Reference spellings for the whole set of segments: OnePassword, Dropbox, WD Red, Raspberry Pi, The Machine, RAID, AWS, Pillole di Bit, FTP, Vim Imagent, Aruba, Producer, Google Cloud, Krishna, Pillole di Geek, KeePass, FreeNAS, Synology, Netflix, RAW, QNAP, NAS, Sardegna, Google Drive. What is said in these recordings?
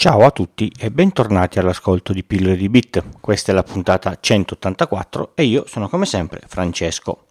Ciao a tutti e bentornati all'ascolto di Pillole di Bit. Questa è la puntata 184 e io sono come sempre Francesco.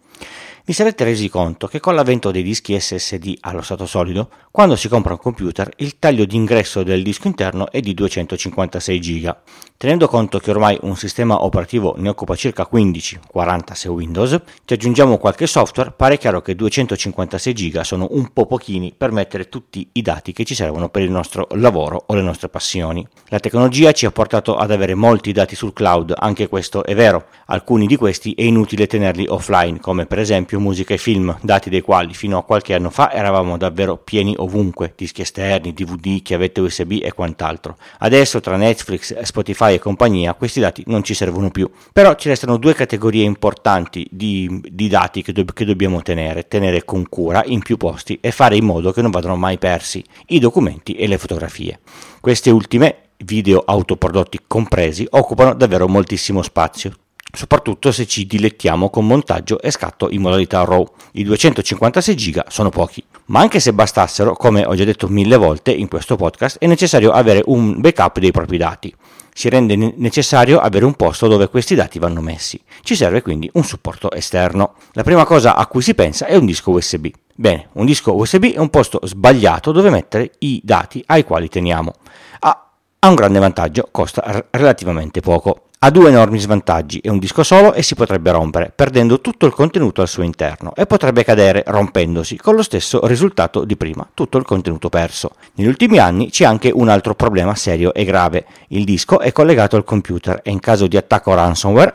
Vi sarete resi conto che con l'avvento dei dischi SSD allo stato solido, quando si compra un computer, il taglio d'ingresso del disco interno è di 256 GB. Tenendo conto che ormai un sistema operativo ne occupa circa 15-40 se Windows, ci aggiungiamo qualche software, pare chiaro che 256 GB sono un po' pochini per mettere tutti i dati che ci servono per il nostro lavoro o le nostre passioni. La tecnologia ci ha portato ad avere molti dati sul cloud, anche questo è vero. Alcuni di questi è inutile tenerli offline, come per esempio musica e film, dati dei quali fino a qualche anno fa eravamo davvero pieni ovunque: dischi esterni, DVD, chiavette USB e quant'altro. Adesso tra Netflix, Spotify e compagnia questi dati non ci servono più, però ci restano due categorie importanti di dati che dobbiamo tenere con cura in più posti e fare in modo che non vadano mai persi: i documenti e le fotografie. Queste ultime, video autoprodotti compresi, occupano davvero moltissimo spazio, soprattutto se ci dilettiamo con montaggio e scatto in modalità RAW. I 256 GB sono pochi, ma anche se bastassero, come ho già detto 1000 volte in questo podcast, è necessario avere un backup dei propri dati. Si rende necessario avere un posto dove questi dati vanno messi. Ci serve quindi un supporto esterno. La prima cosa a cui si pensa è un disco USB. Bene, un disco USB è un posto sbagliato dove mettere i dati ai quali teniamo. Ha un grande vantaggio: costa relativamente poco. Ha due enormi svantaggi: è un disco solo e si potrebbe rompere, perdendo tutto il contenuto al suo interno, e potrebbe cadere rompendosi, con lo stesso risultato di prima, tutto il contenuto perso. Negli ultimi anni c'è anche un altro problema serio e grave: il disco è collegato al computer e in caso di attacco ransomware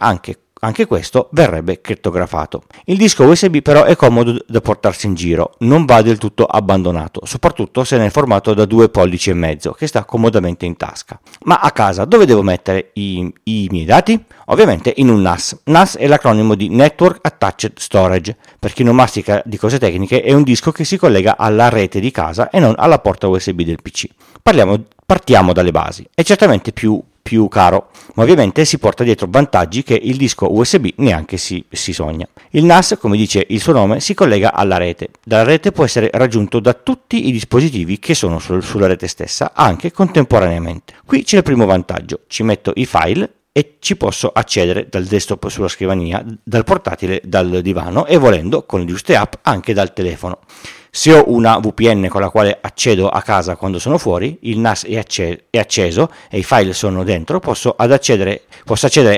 anche questo verrebbe crittografato. Il disco USB però è comodo da portarsi in giro, non va del tutto abbandonato, soprattutto se nel formato da 2,5 pollici, che sta comodamente in tasca. Ma a casa dove devo mettere i miei dati? Ovviamente in un NAS. NAS è l'acronimo di Network Attached Storage. Per chi non mastica di cose tecniche, è un disco che si collega alla rete di casa e non alla porta USB del PC. Partiamo dalle basi. È certamente più caro, ma ovviamente si porta dietro vantaggi che il disco USB neanche si sogna. Il NAS, come dice il suo nome, si collega alla rete. Dalla rete può essere raggiunto da tutti i dispositivi che sono sulla rete stessa, anche contemporaneamente. Qui c'è il primo vantaggio: ci metto i file e ci posso accedere dal desktop sulla scrivania, dal portatile, dal divano e, volendo, con le giuste app, anche dal telefono. Se ho una VPN con la quale accedo a casa quando sono fuori, il NAS è acceso e i file sono dentro, posso accedere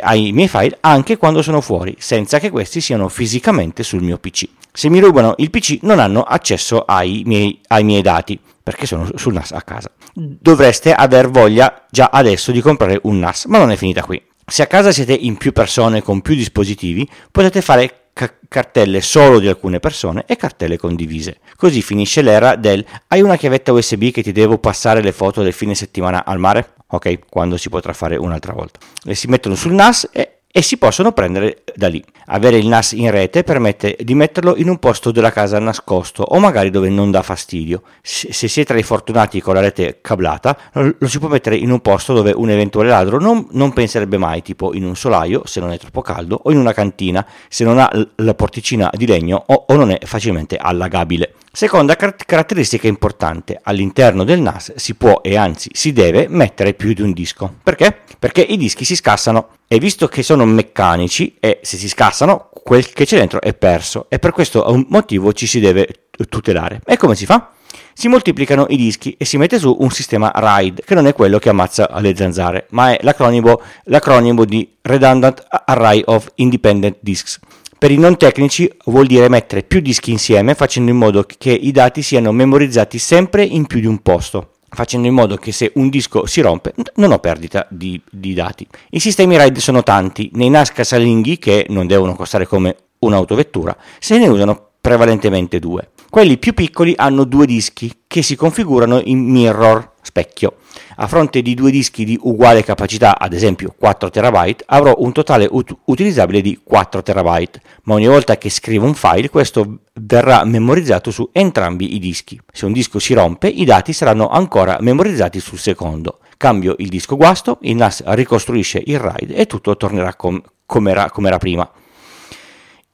ai miei file anche quando sono fuori, senza che questi siano fisicamente sul mio PC. Se mi rubano il PC non hanno accesso ai miei dati, perché sono sul NAS a casa. Dovreste aver voglia già adesso di comprare un NAS, ma non è finita qui. Se a casa siete in più persone con più dispositivi, potete fare cartelle solo di alcune persone e cartelle condivise. Così finisce l'era del "hai una chiavetta USB che ti devo passare le foto del fine settimana al mare?" Ok, quando si potrà fare un'altra volta. Le si mettono sul NAS e si possono prendere da lì. Avere il NAS in rete permette di metterlo in un posto della casa nascosto, o magari dove non dà fastidio. Se siete tra i fortunati con la rete cablata, lo si può mettere in un posto dove un eventuale ladro non penserebbe mai, tipo in un solaio se non è troppo caldo, o in una cantina se non ha la porticina di legno o non è facilmente allagabile. Seconda caratteristica importante: all'interno del NAS si può, e anzi si deve, mettere più di un disco. Perché? Perché i dischi si scassano, e visto che sono meccanici, e se si scassano quel che c'è dentro è perso, e per questo motivo ci si deve tutelare. E come si fa? Si moltiplicano i dischi e si mette su un sistema RAID, che non è quello che ammazza le zanzare, ma è l'acronimo di Redundant Array of Independent Disks. Per i non tecnici vuol dire mettere più dischi insieme, facendo in modo che i dati siano memorizzati sempre in più di un posto, facendo in modo che se un disco si rompe non ho perdita di dati. I sistemi RAID sono tanti. Nei NAS casalinghi, che non devono costare come un'autovettura, se ne usano prevalentemente due. Quelli più piccoli hanno due dischi che si configurano in mirror, specchio. A fronte di due dischi di uguale capacità, ad esempio 4 TB, avrò un totale utilizzabile di 4 TB, ma ogni volta che scrivo un file questo verrà memorizzato su entrambi i dischi. Se un disco si rompe, i dati saranno ancora memorizzati sul secondo. Cambio il disco guasto, il NAS ricostruisce il RAID e tutto tornerà com'era prima.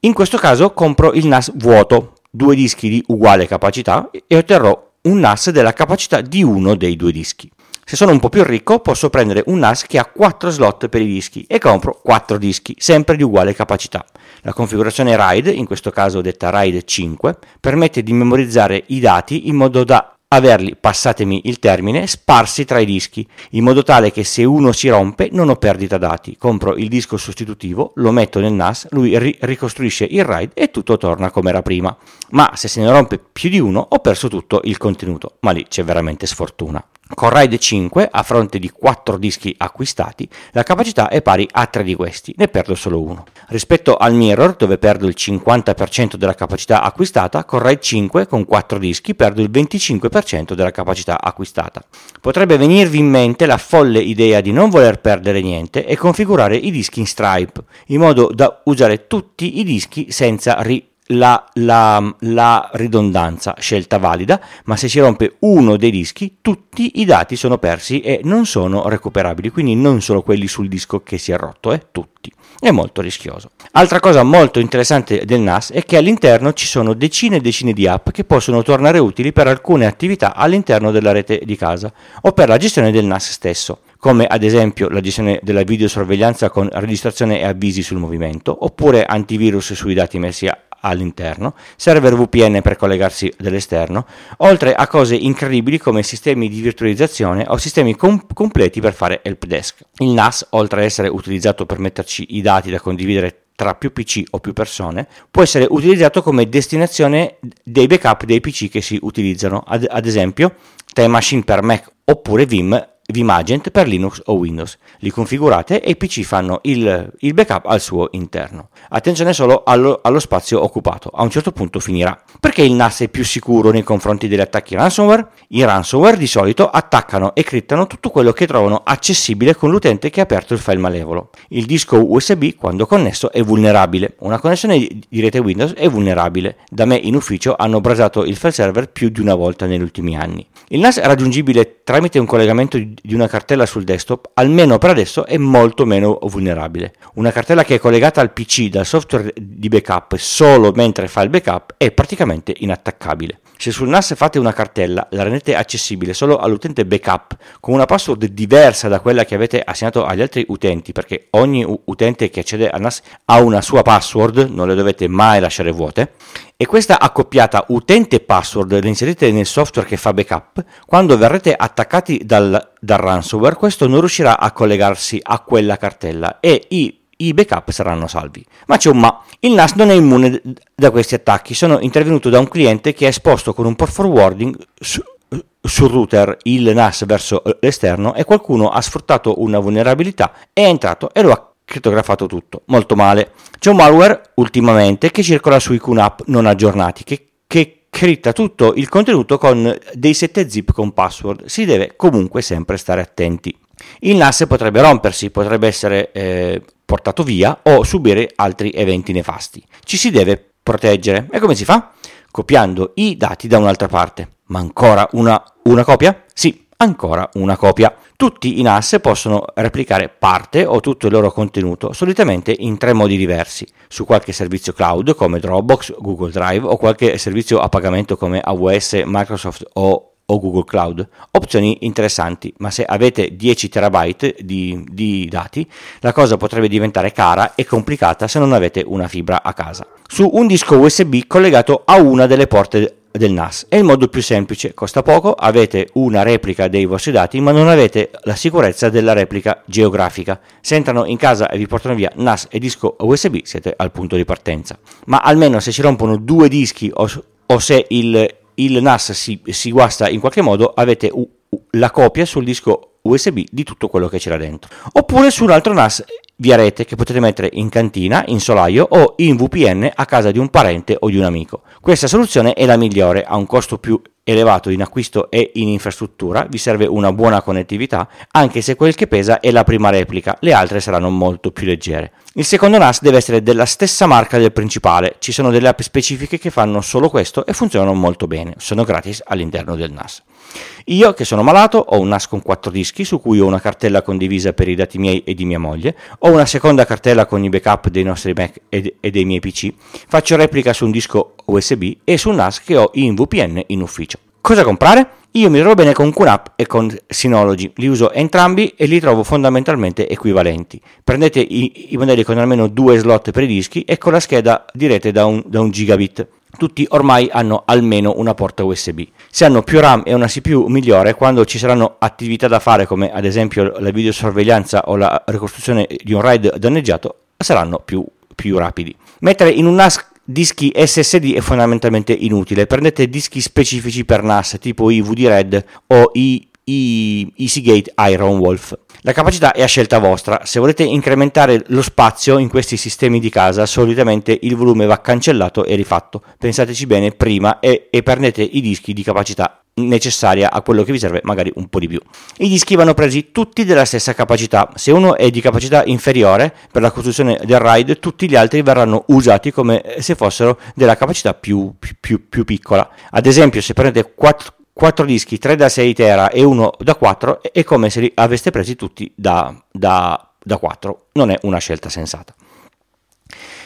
In questo caso compro il NAS vuoto, due dischi di uguale capacità, e otterrò un NAS della capacità di uno dei due dischi. Se sono un po' più ricco posso prendere un NAS che ha 4 slot per i dischi e compro 4 dischi, sempre di uguale capacità. La configurazione RAID, in questo caso detta RAID 5, permette di memorizzare i dati in modo da averli, passatemi il termine, sparsi tra i dischi, in modo tale che se uno si rompe non ho perdita dati, compro il disco sostitutivo, lo metto nel NAS, lui ricostruisce il RAID e tutto torna come era prima. Ma se se ne rompe più di uno ho perso tutto il contenuto, ma lì c'è veramente sfortuna. Con RAID 5, a fronte di 4 dischi acquistati, la capacità è pari a 3 di questi, ne perdo solo uno. Rispetto al Mirror, dove perdo il 50% della capacità acquistata, con RAID 5, con 4 dischi, perdo il 25% della capacità acquistata. Potrebbe venirvi in mente la folle idea di non voler perdere niente e configurare i dischi in Stripe, in modo da usare tutti i dischi senza la ridondanza, scelta valida, ma se si rompe uno dei dischi tutti i dati sono persi e non sono recuperabili, quindi non solo quelli sul disco che si è rotto, tutti. È molto rischioso. Altra cosa molto interessante del NAS è che all'interno ci sono decine e decine di app che possono tornare utili per alcune attività all'interno della rete di casa o per la gestione del NAS stesso, come ad esempio la gestione della videosorveglianza con registrazione e avvisi sul movimento, oppure antivirus sui dati messi all'interno, server VPN per collegarsi dall'esterno, oltre a cose incredibili come sistemi di virtualizzazione o sistemi completi per fare helpdesk. Il NAS, oltre ad essere utilizzato per metterci i dati da condividere tra più PC o più persone, può essere utilizzato come destinazione dei backup dei PC che si utilizzano, ad esempio The Machine per Mac oppure Vim Imagent per Linux o Windows. Li configurate e i PC fanno il backup al suo interno. Attenzione solo allo spazio occupato, a un certo punto finirà. Perché il NAS è più sicuro nei confronti degli attacchi ransomware? I ransomware di solito attaccano e crittano tutto quello che trovano accessibile con l'utente che ha aperto il file malevolo. Il disco USB quando connesso è vulnerabile, una connessione di rete Windows è vulnerabile. Da me in ufficio hanno brasato il file server più di una volta negli ultimi anni. Il NAS è raggiungibile tramite un collegamento di una cartella sul desktop, almeno per adesso è molto meno vulnerabile. Una cartella che è collegata al PC dal software di backup solo mentre fa il backup è praticamente inattaccabile. Se sul NAS fate una cartella, la rendete accessibile solo all'utente backup con una password diversa da quella che avete assegnato agli altri utenti, perché ogni utente che accede al NAS ha una sua password, non le dovete mai lasciare vuote, e questa accoppiata utente-password la inserite nel software che fa backup. Quando verrete attaccati dal ransomware, questo non riuscirà a collegarsi a quella cartella e i backup saranno salvi. Ma c'è un ma: il NAS non è immune da questi attacchi. Sono intervenuto da un cliente che ha esposto con un port forwarding sul router il NAS verso l'esterno e qualcuno ha sfruttato una vulnerabilità, è entrato e lo ha crittografato tutto, molto male. C'è un malware ultimamente che circola sui QNAP non aggiornati che critta tutto il contenuto con dei 7 zip con password. Si deve comunque sempre stare attenti. Il NAS potrebbe rompersi, potrebbe essere portato via o subire altri eventi nefasti. Ci si deve proteggere. E come si fa? Copiando i dati da un'altra parte. Ma ancora una copia? Sì, ancora una copia. Tutti i NAS possono replicare parte o tutto il loro contenuto, solitamente in 3 modi diversi: su qualche servizio cloud come Dropbox, Google Drive o qualche servizio a pagamento come AWS, Microsoft o Google Cloud. Opzioni interessanti, ma se avete 10 terabyte di dati, la cosa potrebbe diventare cara e complicata se non avete una fibra a casa. Su un disco USB collegato a una delle porte del NAS è il modo più semplice, costa poco, avete una replica dei vostri dati ma non avete la sicurezza della replica geografica. Se entrano in casa e vi portano via NAS e disco USB siete al punto di partenza. Ma almeno se si rompono 2 dischi o se il NAS si guasta in qualche modo, avete la copia sul disco USB di tutto quello che c'era dentro, oppure su un altro NAS via rete che potete mettere in cantina, in solaio o in VPN a casa di un parente o di un amico. Questa soluzione è la migliore, ha un costo più elevato in acquisto e in infrastruttura, vi serve una buona connettività, anche se quel che pesa è la prima replica, le altre saranno molto più leggere. Il secondo NAS deve essere della stessa marca del principale, ci sono delle app specifiche che fanno solo questo e funzionano molto bene, sono gratis all'interno del NAS. Io che sono malato ho un NAS con 4 dischi su cui ho una cartella condivisa per i dati miei e di mia moglie, ho una seconda cartella con i backup dei nostri Mac e dei miei PC, faccio replica su un disco USB e su un NAS che ho in VPN in ufficio. Cosa comprare? Io mi trovo bene con QNAP e con Synology, li uso entrambi e li trovo fondamentalmente equivalenti. Prendete i modelli con almeno 2 slot per i dischi e con la scheda di rete da un gigabit. Tutti ormai hanno almeno una porta USB. Se hanno più RAM e una CPU migliore, quando ci saranno attività da fare come ad esempio la videosorveglianza o la ricostruzione di un RAID danneggiato, saranno più rapidi. Mettere in un NAS dischi SSD è fondamentalmente inutile. Prendete dischi specifici per NAS, tipo i WD Red o i Seagate Iron Wolf. La capacità è a scelta vostra. Se volete incrementare lo spazio in questi sistemi di casa, solitamente il volume va cancellato e rifatto. Pensateci bene prima e prendete i dischi di capacità necessaria a quello che vi serve, magari un po' di più. I dischi vanno presi tutti della stessa capacità. Se uno è di capacità inferiore per la costruzione del RAID, tutti gli altri verranno usati come se fossero della capacità più piccola. Ad esempio, se prendete 4 dischi, 3 da 6 tera e uno da 4, è come se li aveste presi tutti da 4. Non è una scelta sensata.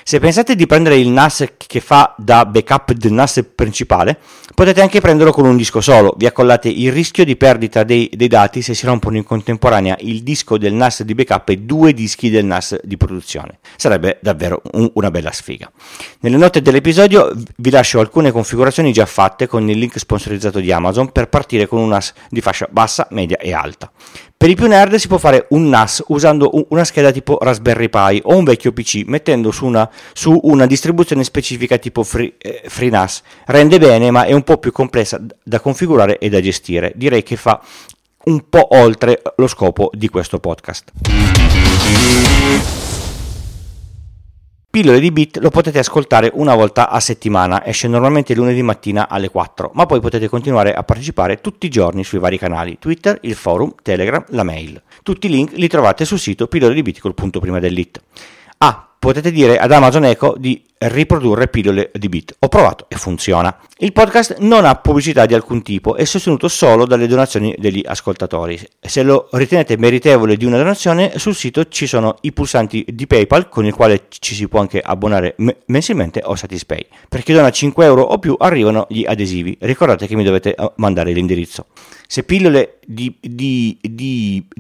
Se pensate di prendere il NAS che fa da backup del NAS principale, potete anche prenderlo con un disco solo. Vi accollate il rischio di perdita dei dati se si rompono in contemporanea il disco del NAS di backup e 2 dischi del NAS di produzione. Sarebbe davvero una bella sfiga. Nelle note dell'episodio vi lascio alcune configurazioni già fatte con il link sponsorizzato di Amazon per partire con un NAS di fascia bassa, media e alta. Per i più nerd si può fare un NAS usando una scheda tipo Raspberry Pi o un vecchio PC, mettendo su una distribuzione specifica tipo FreeNAS. Rende bene, ma è un po' più complessa da configurare e da gestire. Direi che fa un po' oltre lo scopo di questo podcast. Pillole di Bit lo potete ascoltare una volta a settimana, esce normalmente lunedì mattina alle 4, ma poi potete continuare a partecipare tutti i giorni sui vari canali, Twitter, il forum, Telegram, la mail. Tutti i link li trovate sul sito pilloledibit col punto prima dell'it. Potete dire ad Amazon Echo di riprodurre Pillole di Bit. Ho provato e funziona. Il podcast non ha pubblicità di alcun tipo, è sostenuto solo dalle donazioni degli ascoltatori. Se lo ritenete meritevole di una donazione, sul sito ci sono i pulsanti di PayPal, con il quale ci si può anche abbonare mensilmente, o Satispay. Per chi dona 5 euro o più arrivano gli adesivi. Ricordate che mi dovete mandare l'indirizzo. Se Pillole di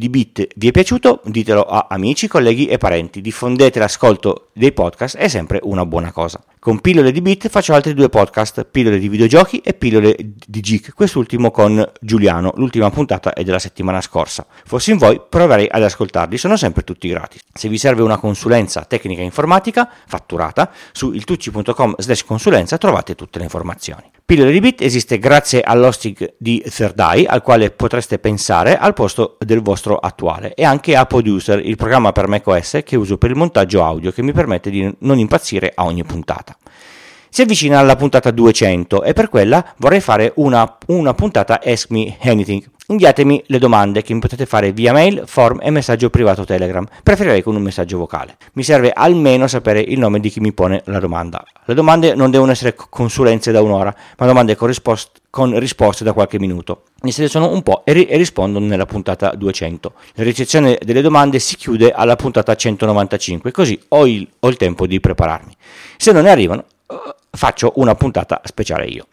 Bit vi è piaciuto, ditelo a amici, colleghi e parenti. Diffondete l'ascolto dei podcast, è sempre una buona cosa. Con Pillole di Bit faccio altri 2 podcast, Pillole di Videogiochi e Pillole di Geek, quest'ultimo con Giuliano. L'ultima puntata è della settimana scorsa. Fossi in voi proverei ad ascoltarli, sono sempre tutti gratis. Se vi serve una consulenza tecnica informatica fatturata, su ilTucci.com/consulenza trovate tutte le informazioni. Pillole di Bit esiste grazie all'hosting di Third Eye, al quale potreste pensare al posto del vostro attuale, e anche a Producer, il programma per macOS che uso per il montaggio audio, che mi permette di non impazzire a ogni puntata. Si avvicina alla puntata 200 e per quella vorrei fare una puntata Ask Me Anything. Inviatemi le domande che mi potete fare via mail, form e messaggio privato Telegram, preferirei con un messaggio vocale. Mi serve almeno sapere il nome di chi mi pone la domanda. Le domande non devono essere consulenze da un'ora, ma domande con risposte da qualche minuto. Ne seleziono un po' e rispondo nella puntata 200. La ricezione delle domande si chiude alla puntata 195, così ho il tempo di prepararmi. Se non ne arrivano, faccio una puntata speciale io.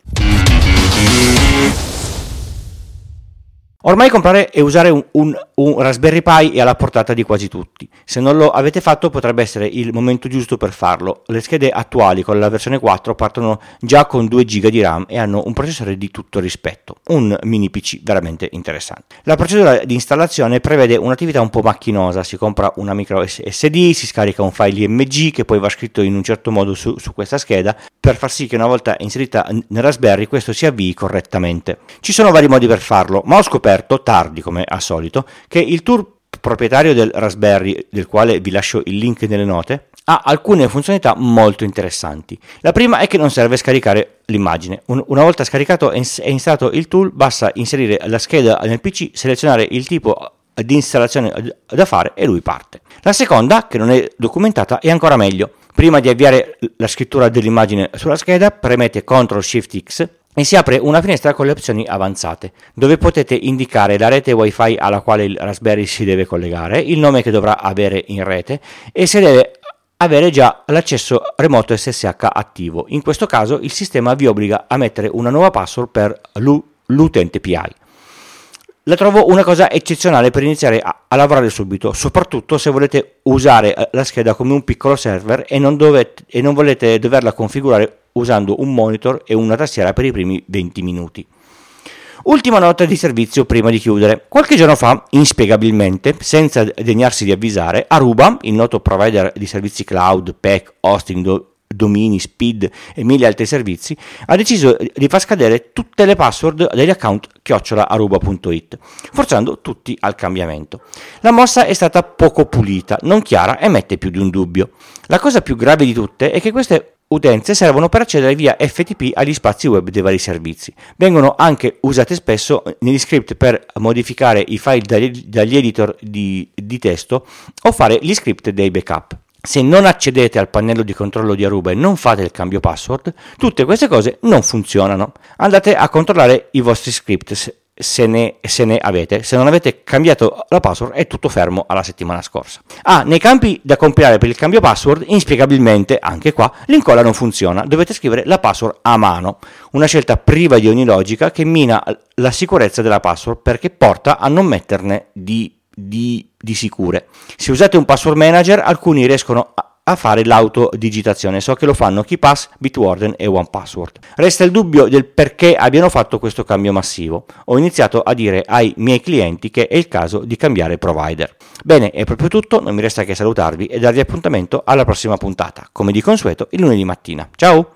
Ormai comprare e usare un Raspberry Pi è alla portata di quasi tutti. Se non lo avete fatto, potrebbe essere il momento giusto per farlo. Le schede attuali con la versione 4 partono già con 2 GB di RAM e hanno un processore di tutto rispetto, un mini PC veramente interessante. La procedura di installazione prevede un'attività un po' macchinosa, si compra una micro SSD, si scarica un file IMG che poi va scritto in un certo modo su questa scheda per far sì che una volta inserita nel Raspberry questo si avvii correttamente. Ci sono vari modi per farlo, ma ho scoperto tardi come al solito che il tour proprietario del Raspberry, del quale vi lascio il link nelle note, ha alcune funzionalità molto interessanti. La prima è che non serve scaricare l'immagine. Una volta scaricato e installato il tool, basta inserire la scheda nel PC, selezionare il tipo di installazione da fare e lui parte. La seconda, che non è documentata, è ancora meglio. Prima di avviare la scrittura dell'immagine sulla scheda, premete Ctrl+Shift+X e si apre una finestra con le opzioni avanzate, dove potete indicare la rete wifi alla quale il Raspberry si deve collegare, il nome che dovrà avere in rete e se deve avere già l'accesso remoto SSH attivo. In questo caso il sistema vi obbliga a mettere una nuova password per l'utente PI. La trovo una cosa eccezionale per iniziare a lavorare subito, soprattutto se volete usare la scheda come un piccolo server e non volete doverla configurare usando un monitor e una tastiera per i primi 20 minuti. Ultima nota di servizio prima di chiudere. Qualche giorno fa, inspiegabilmente, senza degnarsi di avvisare, Aruba, il noto provider di servizi cloud, PAC, hosting, domini, speed e mille altri servizi, ha deciso di far scadere tutte le password degli account @aruba.it, forzando tutti al cambiamento. La mossa è stata poco pulita, non chiara e mette più di un dubbio. La cosa più grave di tutte è che queste utenze servono per accedere via FTP agli spazi web dei vari servizi. Vengono anche usate spesso negli script per modificare i file dagli editor di testo o fare gli script dei backup. Se non accedete al pannello di controllo di Aruba e non fate il cambio password, tutte queste cose non funzionano. Andate a controllare i vostri script se ne avete. Se non avete cambiato la password è tutto fermo alla settimana scorsa. Nei campi da compilare per il cambio password, inspiegabilmente anche qua l'incolla non funziona, dovete scrivere la password a mano, una scelta priva di ogni logica che mina la sicurezza della password perché porta a non metterne di sicure. Se usate un password manager, alcuni riescono a fare l'autodigitazione. So che lo fanno KeePass, Bitwarden e OnePassword. Resta il dubbio del perché abbiano fatto questo cambio massivo. Ho iniziato a dire ai miei clienti che è il caso di cambiare provider. Bene, è proprio tutto, non mi resta che salutarvi e darvi appuntamento alla prossima puntata, come di consueto il lunedì mattina. Ciao!